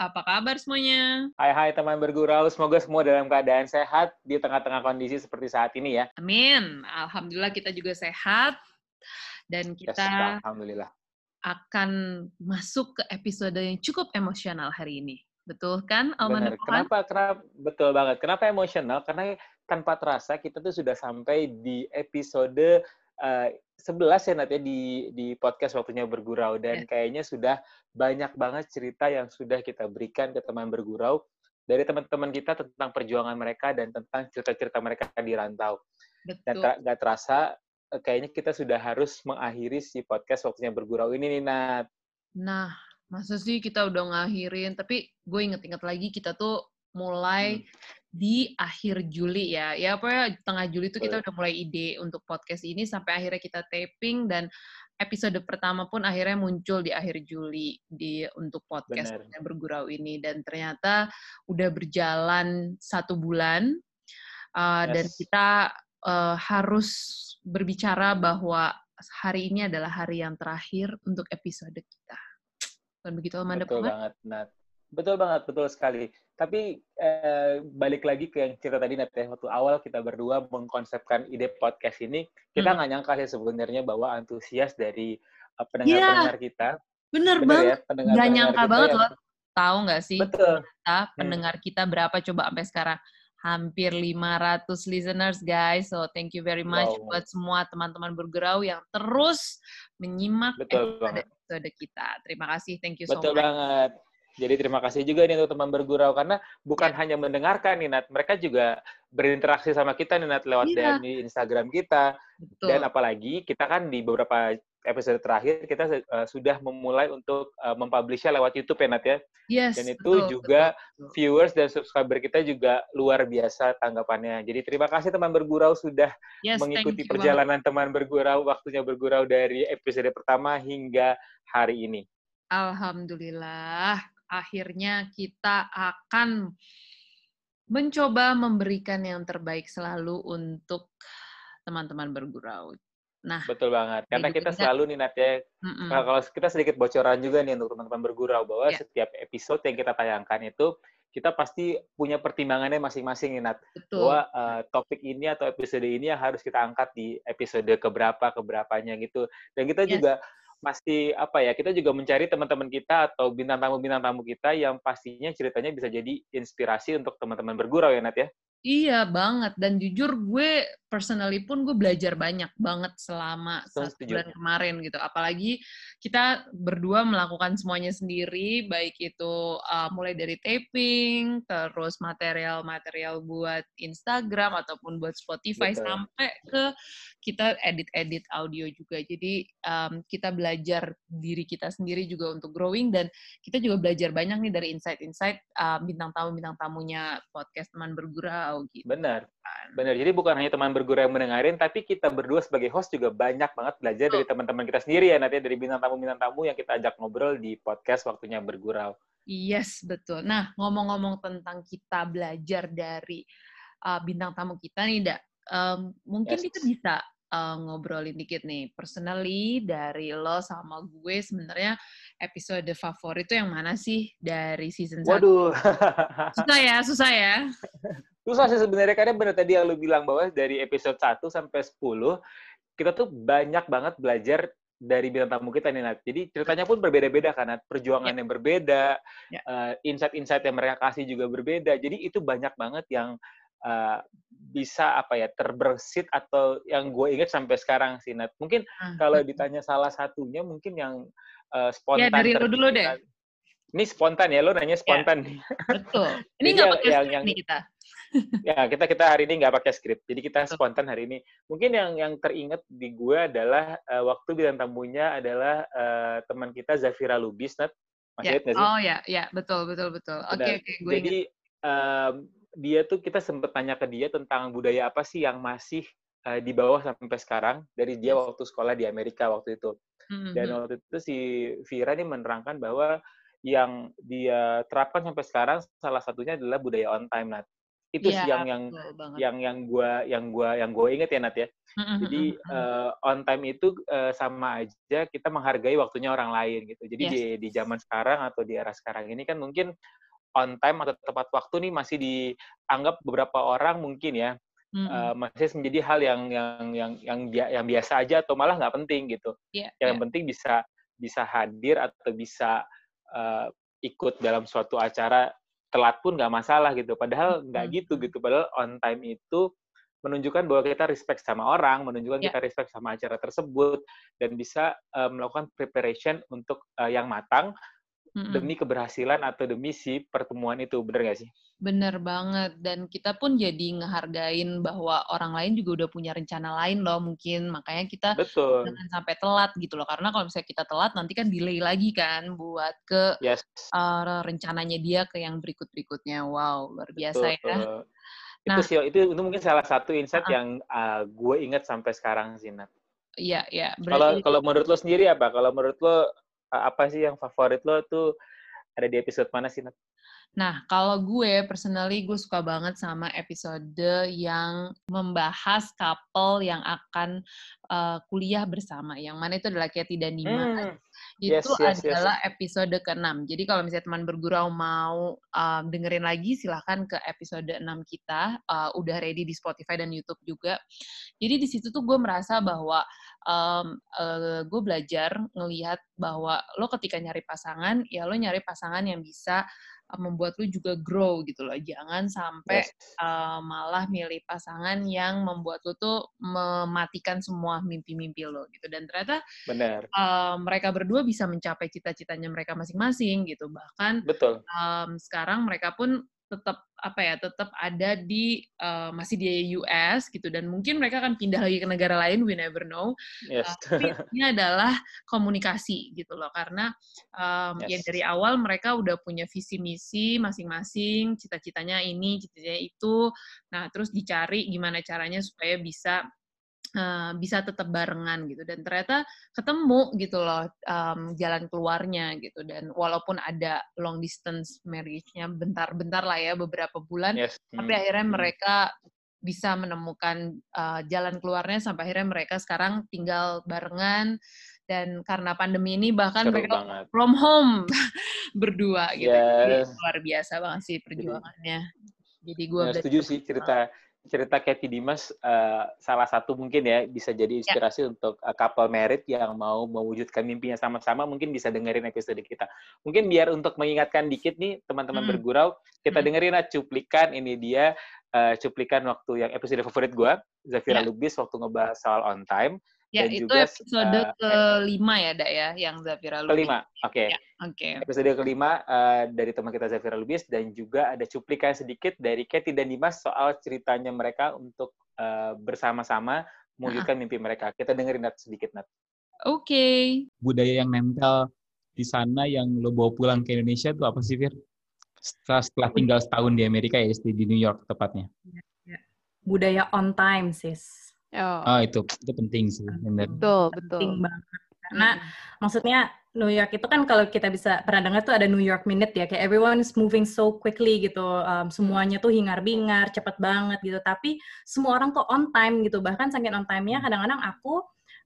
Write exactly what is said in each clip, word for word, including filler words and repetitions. Apa kabar semuanya? Hai hai teman bergurau, semoga semua dalam keadaan sehat di tengah-tengah kondisi seperti saat ini ya. Amin. Alhamdulillah kita juga sehat dan kita yes, alhamdulillah akan masuk ke episode yang cukup emosional hari ini. Betul kan, Amanda Pohan? Kenapa, kenapa? Betul banget. Kenapa emosional? Karena tanpa terasa kita tuh sudah sampai di episode Uh, sebelas ya nanti di di podcast Waktunya Bergurau dan yeah. kayaknya sudah banyak banget cerita yang sudah kita berikan ke teman bergurau dari teman-teman kita tentang perjuangan mereka dan tentang cerita-cerita mereka di rantau. Betul. Dan ter- gak terasa kayaknya kita sudah harus mengakhiri si podcast Waktunya Bergurau ini nih Nat. Nah, masa sih kita udah ngakhirin, tapi gue inget-inget lagi kita tuh mulai hmm. di akhir Juli ya, ya pokoknya tengah Juli itu kita udah mulai ide untuk podcast ini sampai akhirnya kita taping dan episode pertama pun akhirnya muncul di akhir Juli di untuk podcast yang bergurau ini dan ternyata udah berjalan satu bulan uh, yes. dan kita uh, harus berbicara bahwa hari ini adalah hari yang terakhir untuk episode kita. Bukan begitu Amanda? Betul banget Nat. Betul banget, betul sekali. Tapi eh, balik lagi ke yang cerita tadi, Nat, waktu awal kita berdua mengkonsepkan ide podcast ini, kita nggak hmm. nyangka sih sebenarnya bahwa antusias dari uh, pendengar-pendengar ya, kita. Bener, bener banget, ya, nggak nyangka banget yang... loh. Tahu nggak sih, betul. Kita, pendengar hmm. kita berapa coba sampai sekarang? Hampir lima ratus listeners, guys. So, thank you very much wow. buat semua teman-teman bergurau yang terus menyimak episode kita. Terima kasih, thank you so betul much. Betul banget. Jadi terima kasih juga nih untuk teman bergurau karena bukan ya. hanya mendengarkan nih Nat, mereka juga berinteraksi sama kita nih Nat lewat ya. D M di Instagram kita. Betul. Dan apalagi kita kan di beberapa episode terakhir kita uh, sudah memulai untuk uh, mempublishnya lewat YouTube ya Nat ya. Yes, dan itu betul, juga betul. Viewers dan subscriber kita juga luar biasa tanggapannya. Jadi terima kasih teman bergurau sudah yes, mengikuti perjalanan banget. Teman bergurau Waktunya Bergurau dari episode pertama hingga hari ini. Alhamdulillah. Akhirnya kita akan mencoba memberikan yang terbaik selalu untuk teman-teman bergurau. Nah, betul banget. Karena kita selalu nih Nat ya, kalau kita sedikit bocoran juga nih untuk teman-teman bergurau bahwa ya. setiap episode yang kita tayangkan itu kita pasti punya pertimbangannya masing-masing nih Nat. Betul. Bahwa uh, topik ini atau episode ini yang harus kita angkat di episode keberapa keberapanya gitu. Dan kita yes. juga masih apa ya, kita juga mencari teman-teman kita atau bintang tamu-bintang tamu kita yang pastinya ceritanya bisa jadi inspirasi untuk teman-teman bergurau ya Nat ya? Iya banget, dan jujur gue personally pun gue belajar banyak banget selama satu bulan kemarin gitu, apalagi kita berdua melakukan semuanya sendiri, baik itu uh, mulai dari taping, terus material-material buat Instagram ataupun buat Spotify, betul. Sampai ke kita edit-edit audio juga, jadi um, kita belajar diri kita sendiri juga untuk growing, dan kita juga belajar banyak nih dari insight-insight uh, bintang tamu-bintang tamunya podcast teman bergurau. Oh, gitu. Benar, benar. Jadi bukan hanya teman bergurau yang mendengarin, tapi kita berdua sebagai host juga banyak banget belajar oh. dari teman-teman kita sendiri ya, nanti dari bintang tamu-bintang tamu yang kita ajak ngobrol di podcast Waktunya Bergurau. Yes, betul. Nah, ngomong-ngomong tentang kita belajar dari uh, bintang tamu kita nih, Da, um, mungkin yes. kita bisa uh, ngobrolin dikit nih, personally dari lo sama gue sebenarnya episode favorit tuh yang mana sih dari season satu? Waduh. Susah ya, susah ya. Susah sih sebenarnya, karena benar tadi yang lu bilang bahwa dari episode satu sampai sepuluh, kita tuh banyak banget belajar dari bintang tamu kita nih, Nat. Jadi ceritanya pun berbeda-beda kan, Nat. Perjuangannya yeah. berbeda, yeah. uh, insight-insight yang mereka kasih juga berbeda. Jadi itu banyak banget yang uh, bisa apa ya terbersit atau yang gue ingat sampai sekarang sih, Nat. Mungkin uh-huh. kalau ditanya salah satunya, mungkin yang uh, spontan. Ya, dari lu dulu deh. Ini spontan ya, lo nanya spontan. Ya, betul. Ini nggak pakai yang, yang, kita. Ya, kita kita hari ini nggak pakai skrip. Jadi kita betul. Spontan hari ini. Mungkin yang yang teringat di gue adalah uh, waktu bintang tamunya adalah uh, teman kita Zafira Lubis, Nat. Masih ingat nggak sih? Oh ya, ya betul betul betul. Oke okay, oke. Okay, gue jadi uh, dia tuh kita sempat tanya ke dia tentang budaya apa sih yang masih uh, di bawah sampai sekarang dari dia waktu sekolah di Amerika waktu itu. Mm-hmm. Dan waktu itu si Vira ini menerangkan bahwa yang dia terapkan sampai sekarang salah satunya adalah budaya on time, Nat. itu yeah, sih yang yang banget. yang yang gue yang gue yang gue inget ya Nat ya. Jadi uh, on time itu uh, sama aja kita menghargai waktunya orang lain gitu. Jadi yes. di di zaman sekarang atau di era sekarang ini kan mungkin on time atau tepat waktu nih masih dianggap beberapa orang mungkin ya mm-hmm. uh, masih menjadi hal yang yang yang yang yang biasa aja atau malah nggak penting gitu. Yeah, yang yeah. penting bisa bisa hadir atau bisa uh, ikut dalam suatu acara telat pun nggak masalah gitu. Padahal nggak hmm. gitu gitu. Padahal on time itu menunjukkan bahwa kita respect sama orang, menunjukkan yeah. kita respect sama acara tersebut, dan bisa uh, melakukan preparation untuk uh, yang matang hmm. demi keberhasilan atau demi si pertemuan itu. Bener nggak sih? Bener banget. Dan kita pun jadi ngehargain bahwa orang lain juga udah punya rencana lain loh mungkin. Makanya kita Betul. jangan sampai telat gitu loh. Karena kalau misalnya kita telat nanti kan delay lagi kan buat ke yes. uh, rencananya dia ke yang berikut-berikutnya. Wow, luar biasa Betul. ya. Nah, itu sih, itu, itu mungkin salah satu insight uh, yang uh, gue ingat sampai sekarang sih, Nat. Iya, iya. Kalau kalau menurut lo sendiri apa? Kalau menurut lo apa sih yang favorit lo tuh ada di episode mana sih, Nat? Nah, kalau gue, personally, gue suka banget sama episode yang membahas couple yang akan uh, kuliah bersama. Yang mana itu adalah Kieti dan Nima. Hmm. Itu yes, yes, adalah yes. episode keenam. Jadi kalau misalnya teman bergurau mau uh, dengerin lagi, silahkan ke episode enam kita. Uh, udah ready di Spotify dan YouTube juga. Jadi di situ tuh gue merasa bahwa um, uh, gue belajar ngelihat bahwa lo ketika nyari pasangan, ya lo nyari pasangan yang bisa membuat lu juga grow gitu loh. Jangan sampai yes. uh, malah milih pasangan yang membuat lu tuh mematikan semua mimpi-mimpi lu gitu. Dan ternyata Benar. Uh, mereka berdua bisa mencapai cita-citanya mereka masing-masing gitu. Bahkan Betul. Um, sekarang mereka pun tetap apa ya, tetap ada di uh, masih di U S gitu, dan mungkin mereka akan pindah lagi ke negara lain, we never know. Yes. Uh, tapi ini adalah komunikasi gitu loh, karena um, yes. ya dari awal mereka udah punya visi misi masing-masing, cita-citanya ini, cita-citanya itu. Nah, terus dicari gimana caranya supaya bisa Uh, bisa tetap barengan gitu, dan ternyata ketemu gitu loh um, jalan keluarnya gitu. Dan walaupun ada long distance marriage-nya bentar-bentar lah ya, beberapa bulan, yes. tapi akhirnya mereka bisa menemukan uh, jalan keluarnya sampai akhirnya mereka sekarang tinggal barengan, dan karena pandemi ini bahkan Seru mereka banget. From home berdua gitu. Yes. Jadi, luar biasa banget sih perjuangannya. Jadi gue nah, setuju sih cerita cerita Kieti Dimas uh, salah satu mungkin ya bisa jadi inspirasi yeah. untuk uh, couple married yang mau mewujudkan mimpinya sama-sama, mungkin bisa dengerin episode kita. Mungkin biar untuk mengingatkan dikit nih teman-teman mm. bergurau, kita mm. dengerin uh, cuplikan ini dia uh, cuplikan waktu yang episode favorit gue Zafira yeah. Lubis waktu ngebahas soal on time. Ya, dan itu juga, episode uh, kelima ya, Dak ya, yang Zafira Lubis. Kelima, oke. Okay. Ya, okay. Episode kelima uh, dari teman kita Zafira Lubis, dan juga ada cuplikan sedikit dari Kieti dan Dimas soal ceritanya mereka untuk uh, bersama-sama mewujudkan uh-huh. mimpi mereka. Kita dengerin Nat sedikit, Nat. Oke. Okay. Budaya yang nempel di sana yang lo bawa pulang ke Indonesia itu apa sih, Fir? Setelah, setelah tinggal setahun di Amerika ya, di New York tepatnya. Ya, ya. Budaya on time, sis. Oh. oh itu itu penting sih, benar. Betul, betul. Penting banget. Karena hmm. maksudnya New York itu kan kalau kita bisa pernah dengar tuh ada New York Minute ya, kayak everyone is moving so quickly gitu, um, semuanya tuh hingar-bingar, cepet banget gitu. Tapi semua orang tuh on time gitu. Bahkan saking on time-nya kadang-kadang aku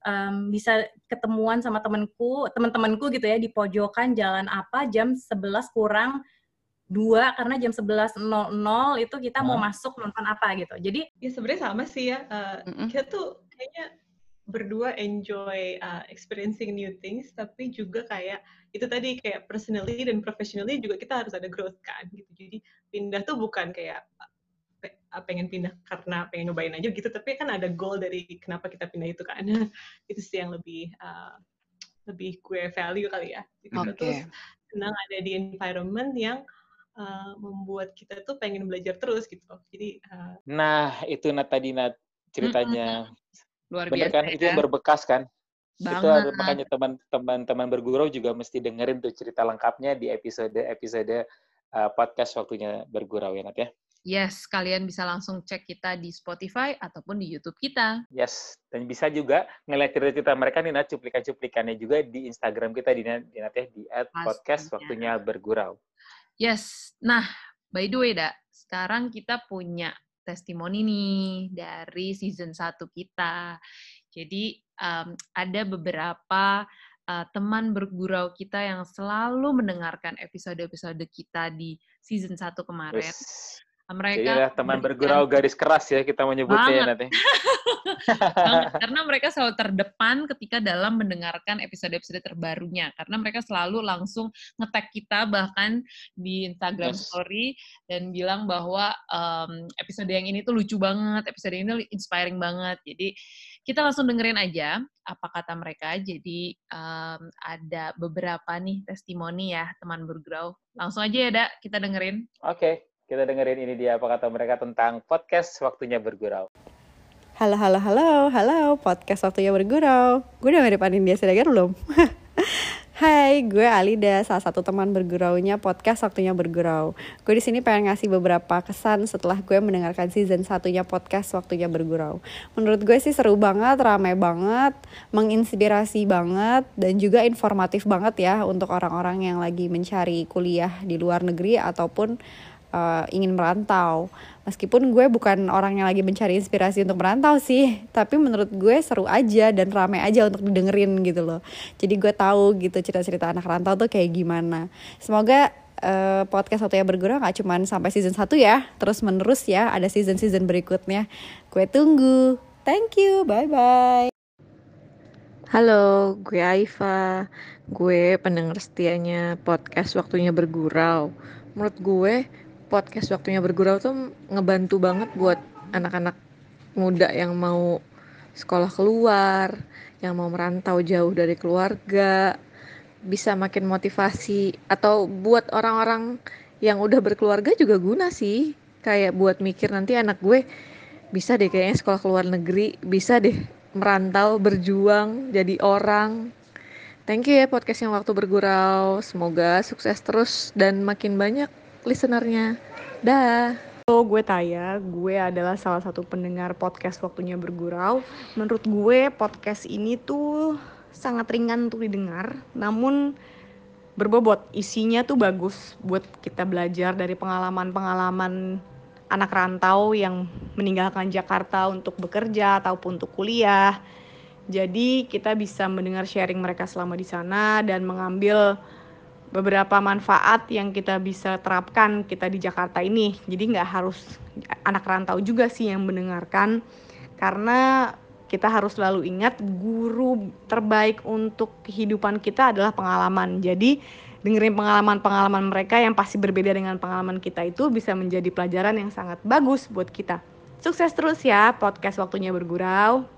um, bisa ketemuan sama temanku, teman-temanku gitu ya di pojokan jalan apa jam sebelas kurang dua karena jam sebelas nol nol itu kita hmm. mau masuk nonton apa gitu. Jadi ya sebenarnya sama sih ya. Uh, mm-hmm. Kita tuh kayaknya berdua enjoy uh, experiencing new things, tapi juga kayak itu tadi kayak personally dan professionally juga kita harus ada growth kan gitu. Jadi pindah tuh bukan kayak pengen pindah karena pengen nyobain aja gitu, tapi kan ada goal dari kenapa kita pindah itu kan. Itu sih yang lebih uh, lebih gue value kali ya. Gitu. Okay. Terus senang ada di environment yang Uh, membuat kita tuh pengen belajar terus gitu. Jadi uh... nah itu Nat tadi Nat ceritanya mm-hmm. luar biasa. Bener kan? Ya? Itu yang berbekas kan. Banget. Itu makanya teman-teman bergurau juga mesti dengerin tuh cerita lengkapnya di episode-episode uh, podcast waktunya bergurau ya Nat ya. Yes, kalian bisa langsung cek kita di Spotify ataupun di YouTube kita. Yes, dan bisa juga ngeliat cerita-cerita mereka nih Nat, cuplikan-cuplikannya juga di Instagram kita di Nat ya, di at podcast waktunya bergurau. Yes, nah By the way, Da, sekarang kita punya testimoni nih dari season satu kita. Jadi um, ada beberapa uh, teman bergurau kita yang selalu mendengarkan episode-episode kita di season satu kemarin. Yes. Mereka Jadi ya, teman bergurau garis keras ya kita menyebutnya banget. Nanti. Banget. Karena mereka selalu terdepan ketika dalam mendengarkan episode-episode terbarunya. Karena mereka selalu langsung nge-tag kita bahkan di Instagram yes. story dan bilang bahwa um, episode yang ini tuh lucu banget, episode yang ini inspiring banget. Jadi kita langsung dengerin aja apa kata mereka. Jadi um, ada beberapa nih testimoni ya teman bergurau. Langsung aja ya, Da, kita dengerin. Oke. Okay. Kita dengerin ini dia apa kata mereka tentang podcast Waktunya Bergurau. Halo, halo, halo, halo, podcast Waktunya Bergurau. Gue udah mirip Anindia Siregar belum? Hai, gue Alida, salah satu teman berguraunya podcast Waktunya Bergurau. Gue di sini pengen ngasih beberapa kesan setelah gue mendengarkan season satunya podcast Waktunya Bergurau. Menurut gue sih seru banget, ramai banget, menginspirasi banget, dan juga informatif banget ya untuk orang-orang yang lagi mencari kuliah di luar negeri ataupun Uh, ingin merantau. Meskipun gue bukan orang yang lagi mencari inspirasi untuk merantau sih, tapi menurut gue seru aja dan rame aja untuk didengerin gitu loh. Jadi gue tahu gitu cerita-cerita anak rantau tuh kayak gimana. Semoga uh, podcast Waktunya Bergurau gak cuman sampai season satu ya, terus menerus ya, ada season-season berikutnya. Gue tunggu. Thank you, bye-bye. Halo, gue Aifa. Gue pendengar setianya podcast Waktunya Bergurau. Menurut gue podcast Waktunya Bergurau tuh ngebantu banget buat anak-anak muda yang mau sekolah keluar, yang mau merantau jauh dari keluarga, bisa makin motivasi, atau buat orang-orang yang udah berkeluarga juga guna sih, kayak buat mikir nanti anak gue bisa deh kayaknya sekolah ke luar negeri, bisa deh merantau, berjuang, jadi orang. Thank you ya podcastnya Waktu Bergurau, semoga sukses terus dan makin banyak listenernya. Dah. Halo, gue Taya. Gue adalah salah satu pendengar podcast Waktunya Bergurau. Menurut gue podcast ini tuh sangat ringan untuk didengar, namun berbobot. Isinya tuh bagus buat kita belajar dari pengalaman-pengalaman anak rantau yang meninggalkan Jakarta untuk bekerja ataupun untuk kuliah. Jadi kita bisa mendengar sharing mereka selama di sana dan mengambil beberapa manfaat yang kita bisa terapkan kita di Jakarta ini. Jadi nggak harus anak rantau juga sih yang mendengarkan, karena kita harus selalu ingat guru terbaik untuk kehidupan kita adalah pengalaman. Jadi dengerin pengalaman-pengalaman mereka yang pasti berbeda dengan pengalaman kita itu bisa menjadi pelajaran yang sangat bagus buat kita. Sukses terus ya podcast Waktunya Bergurau.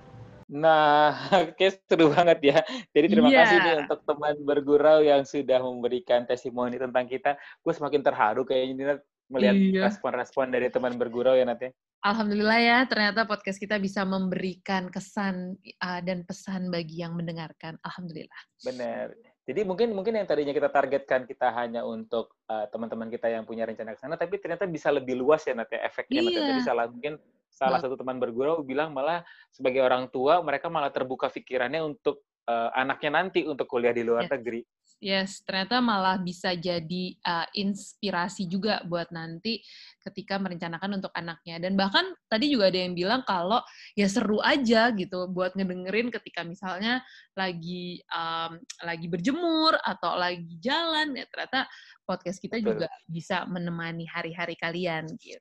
Nah, kayak seru banget ya. Jadi terima yeah. kasih nih untuk teman bergurau yang sudah memberikan testimoni tentang kita. Gue semakin terharu kayaknya melihat yeah. respon-respon dari teman bergurau ya nanti. Alhamdulillah ya, ternyata podcast kita bisa memberikan kesan uh, dan pesan bagi yang mendengarkan. Alhamdulillah. Benar. Jadi mungkin mungkin yang tadinya kita targetkan kita hanya untuk uh, teman-teman kita yang punya rencana ke sana, tapi ternyata bisa lebih luas ya nanti efeknya. Iya. Nanti. Jadi salah mungkin salah satu teman bergurau bilang malah sebagai orang tua mereka malah terbuka pikirannya untuk uh, anaknya nanti untuk kuliah di luar yes. negeri. Yes, ternyata malah bisa jadi uh, inspirasi juga buat nanti ketika merencanakan untuk anaknya. Dan bahkan tadi juga ada yang bilang kalau ya seru aja gitu buat ngedengerin ketika misalnya lagi um, lagi berjemur atau lagi jalan, ya ternyata podcast kita Betul. Juga bisa menemani hari-hari kalian gitu.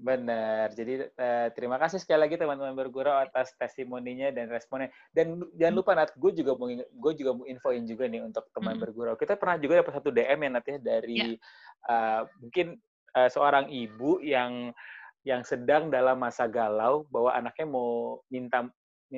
Benar. Jadi eh, terima kasih sekali lagi teman-teman bergurau atas testimoninya dan responnya. Dan jangan lupa Nat, gue juga mau gue juga mau infoin juga nih untuk teman mm-hmm. bergurau. Kita pernah juga dapat satu D M ya Nat ya dari yeah. uh, mungkin uh, seorang ibu yang yang sedang dalam masa galau bahwa anaknya mau minta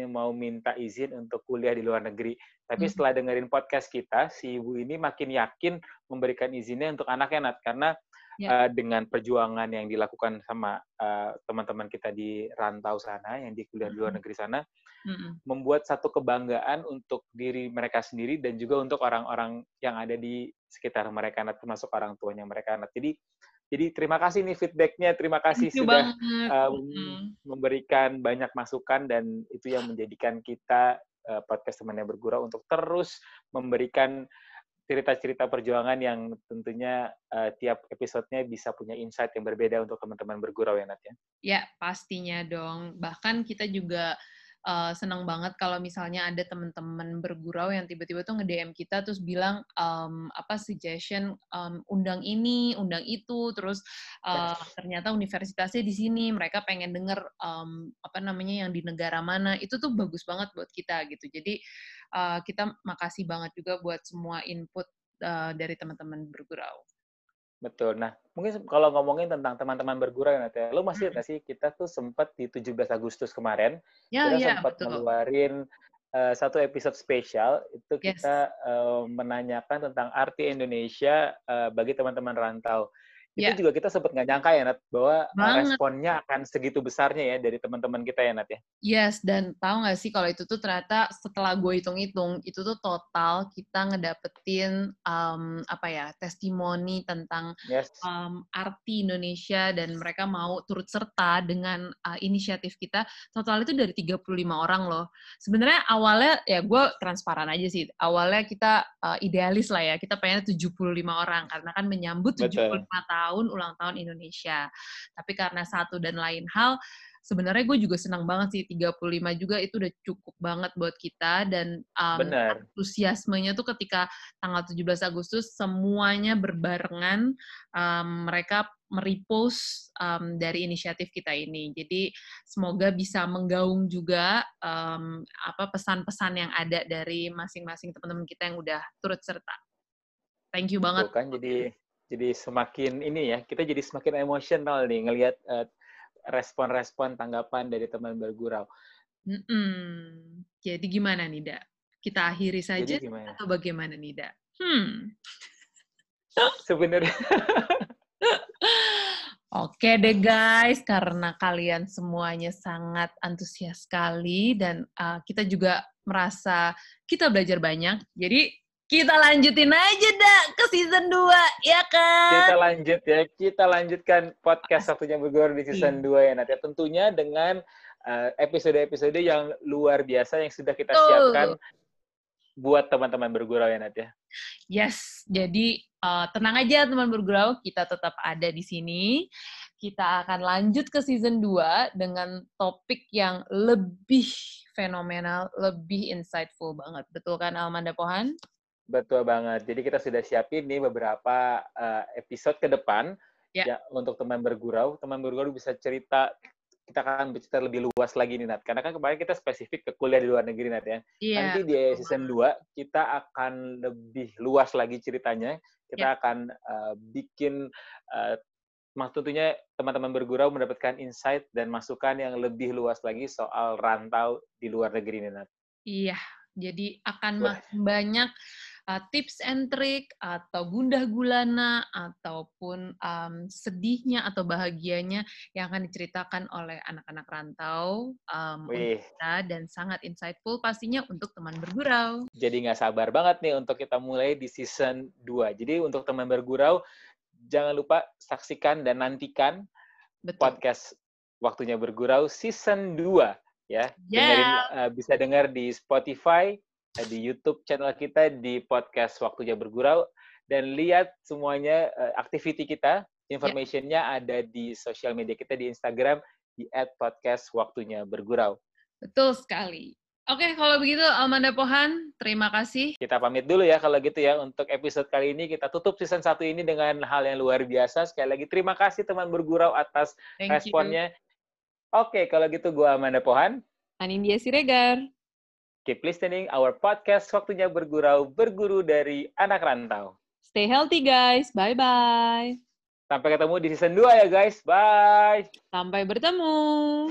mau minta izin untuk kuliah di luar negeri. Tapi mm-hmm. setelah dengerin podcast kita, si ibu ini makin yakin memberikan izinnya untuk anaknya Nat karena Yeah. Uh, dengan perjuangan yang dilakukan sama uh, teman-teman kita di rantau sana, yang di kuliah di luar negeri sana, mm-hmm. membuat satu kebanggaan untuk diri mereka sendiri dan juga untuk orang-orang yang ada di sekitar mereka, termasuk orang tuanya mereka. Jadi, jadi terima kasih nih feedbacknya, terima kasih Thank sudah um, mm-hmm. memberikan banyak masukan dan itu yang menjadikan kita uh, podcast Temannya Bergurau untuk terus memberikan cerita-cerita perjuangan yang tentunya uh, tiap episodenya bisa punya insight yang berbeda untuk teman-teman bergurau ya, Nat, ya? Ya, pastinya dong. Bahkan kita juga uh, senang banget kalau misalnya ada teman-teman bergurau yang tiba-tiba tuh nge-D M kita, terus bilang, um, apa, suggestion, um, undang ini, undang itu, terus uh, yes. ternyata universitasnya di sini, mereka pengen denger, um, apa namanya, yang di negara mana, itu tuh bagus banget buat kita, gitu. Jadi, Uh, kita makasih banget juga buat semua input uh, dari teman-teman bergurau. Betul. Nah, mungkin kalau ngomongin tentang teman-teman bergurau, Nat, ya, lu masih ingat hmm. sih kita tuh sempat di tujuh belas Agustus kemarin, ya, kita ya, sempat betul. ngeluarin uh, satu episode spesial, itu yes. kita uh, menanyakan tentang arti Indonesia uh, bagi teman-teman rantau. Itu yeah. juga kita sempat nggak nyangka ya, Nat, bahwa Banget. responnya akan segitu besarnya ya dari teman-teman kita ya, Nat, ya? Yes, dan tahu nggak sih kalau itu tuh ternyata setelah gue hitung-hitung, itu tuh total kita ngedapetin, um, apa ya, testimoni tentang yes. um, arti Indonesia, dan mereka mau turut serta dengan uh, inisiatif kita, total itu dari tiga puluh lima orang loh. Sebenarnya awalnya, ya gue transparan aja sih, awalnya kita uh, idealis lah ya, kita pengennya tujuh puluh lima orang, karena kan menyambut tujuh puluh lima tahun. tahun ulang tahun Indonesia. Tapi karena satu dan lain hal, sebenarnya gue juga senang banget sih, tiga puluh lima juga itu udah cukup banget buat kita, dan um, antusiasmenya tuh ketika tanggal tujuh belas Agustus semuanya berbarengan, um, mereka merepost um, dari inisiatif kita ini. Jadi semoga bisa menggaung juga um, apa pesan-pesan yang ada dari masing-masing teman-teman kita yang udah turut serta. Thank you banget. Bukan, jadi Jadi semakin ini ya, kita jadi semakin emosional nih ngelihat uh, respon-respon tanggapan dari teman bergurau. Mm-mm. Jadi gimana nih, Da? Kita akhiri saja atau bagaimana nih, Da? Hmm. Sebenarnya. Oke deh guys, karena kalian semuanya sangat antusias sekali, dan uh, kita juga merasa kita belajar banyak. Jadi kita lanjutin aja, Dak, ke season dua, ya kan? Kita lanjut ya, kita lanjutkan podcast Satunya Bergurau di season dua ya, Nat. Tentunya dengan uh, episode-episode yang luar biasa yang sudah kita siapkan oh. buat teman-teman bergurau ya, Nat, ya. Yes, jadi uh, tenang aja teman bergurau, kita tetap ada di sini. Kita akan lanjut ke season dua dengan topik yang lebih fenomenal, lebih insightful banget. Betul kan, Amanda Pohan? Betul banget. Jadi kita sudah siapin nih beberapa uh, episode ke depan yeah. ya untuk teman bergurau. Teman bergurau bisa cerita, kita akan bercerita lebih luas lagi nih, Nat. Karena kan kemarin kita spesifik ke kuliah di luar negeri, Nat, ya. Yeah. Nanti di season dua kita akan lebih luas lagi ceritanya. Kita yeah. akan uh, bikin uh, tentunya teman-teman bergurau mendapatkan insight dan masukan yang lebih luas lagi soal rantau di luar negeri nih, Nat. Iya, yeah. Jadi akan makin banyak Uh, tips and trick, atau gundah gulana, ataupun um, sedihnya atau bahagianya yang akan diceritakan oleh anak-anak rantau um, kita, dan sangat insightful pastinya untuk teman bergurau. Jadi nggak sabar banget nih untuk kita mulai di season dua. Jadi untuk teman bergurau, jangan lupa saksikan dan nantikan Betul. podcast Waktunya Bergurau season dua. Ya. Yeah. Dengerin, uh, bisa dengar di Spotify, di YouTube channel kita, di podcast Waktunya Bergurau, dan lihat semuanya uh, activity kita, information-nya yeah. ada di sosial media kita, di Instagram, di at podcast waktunya bergurau. Betul sekali. Oke, kalau begitu Amanda Pohan, terima kasih. Kita pamit dulu ya kalau gitu ya, untuk episode kali ini kita tutup season satu ini dengan hal yang luar biasa. Sekali lagi terima kasih teman bergurau atas Thank responnya. You. Oke, kalau gitu gua Amanda Pohan. Anindia Siregar. Keep listening our podcast Waktunya Bergurau, berguru dari anak rantau. Stay healthy guys, bye-bye. Sampai ketemu di season dua ya guys, bye. Sampai bertemu.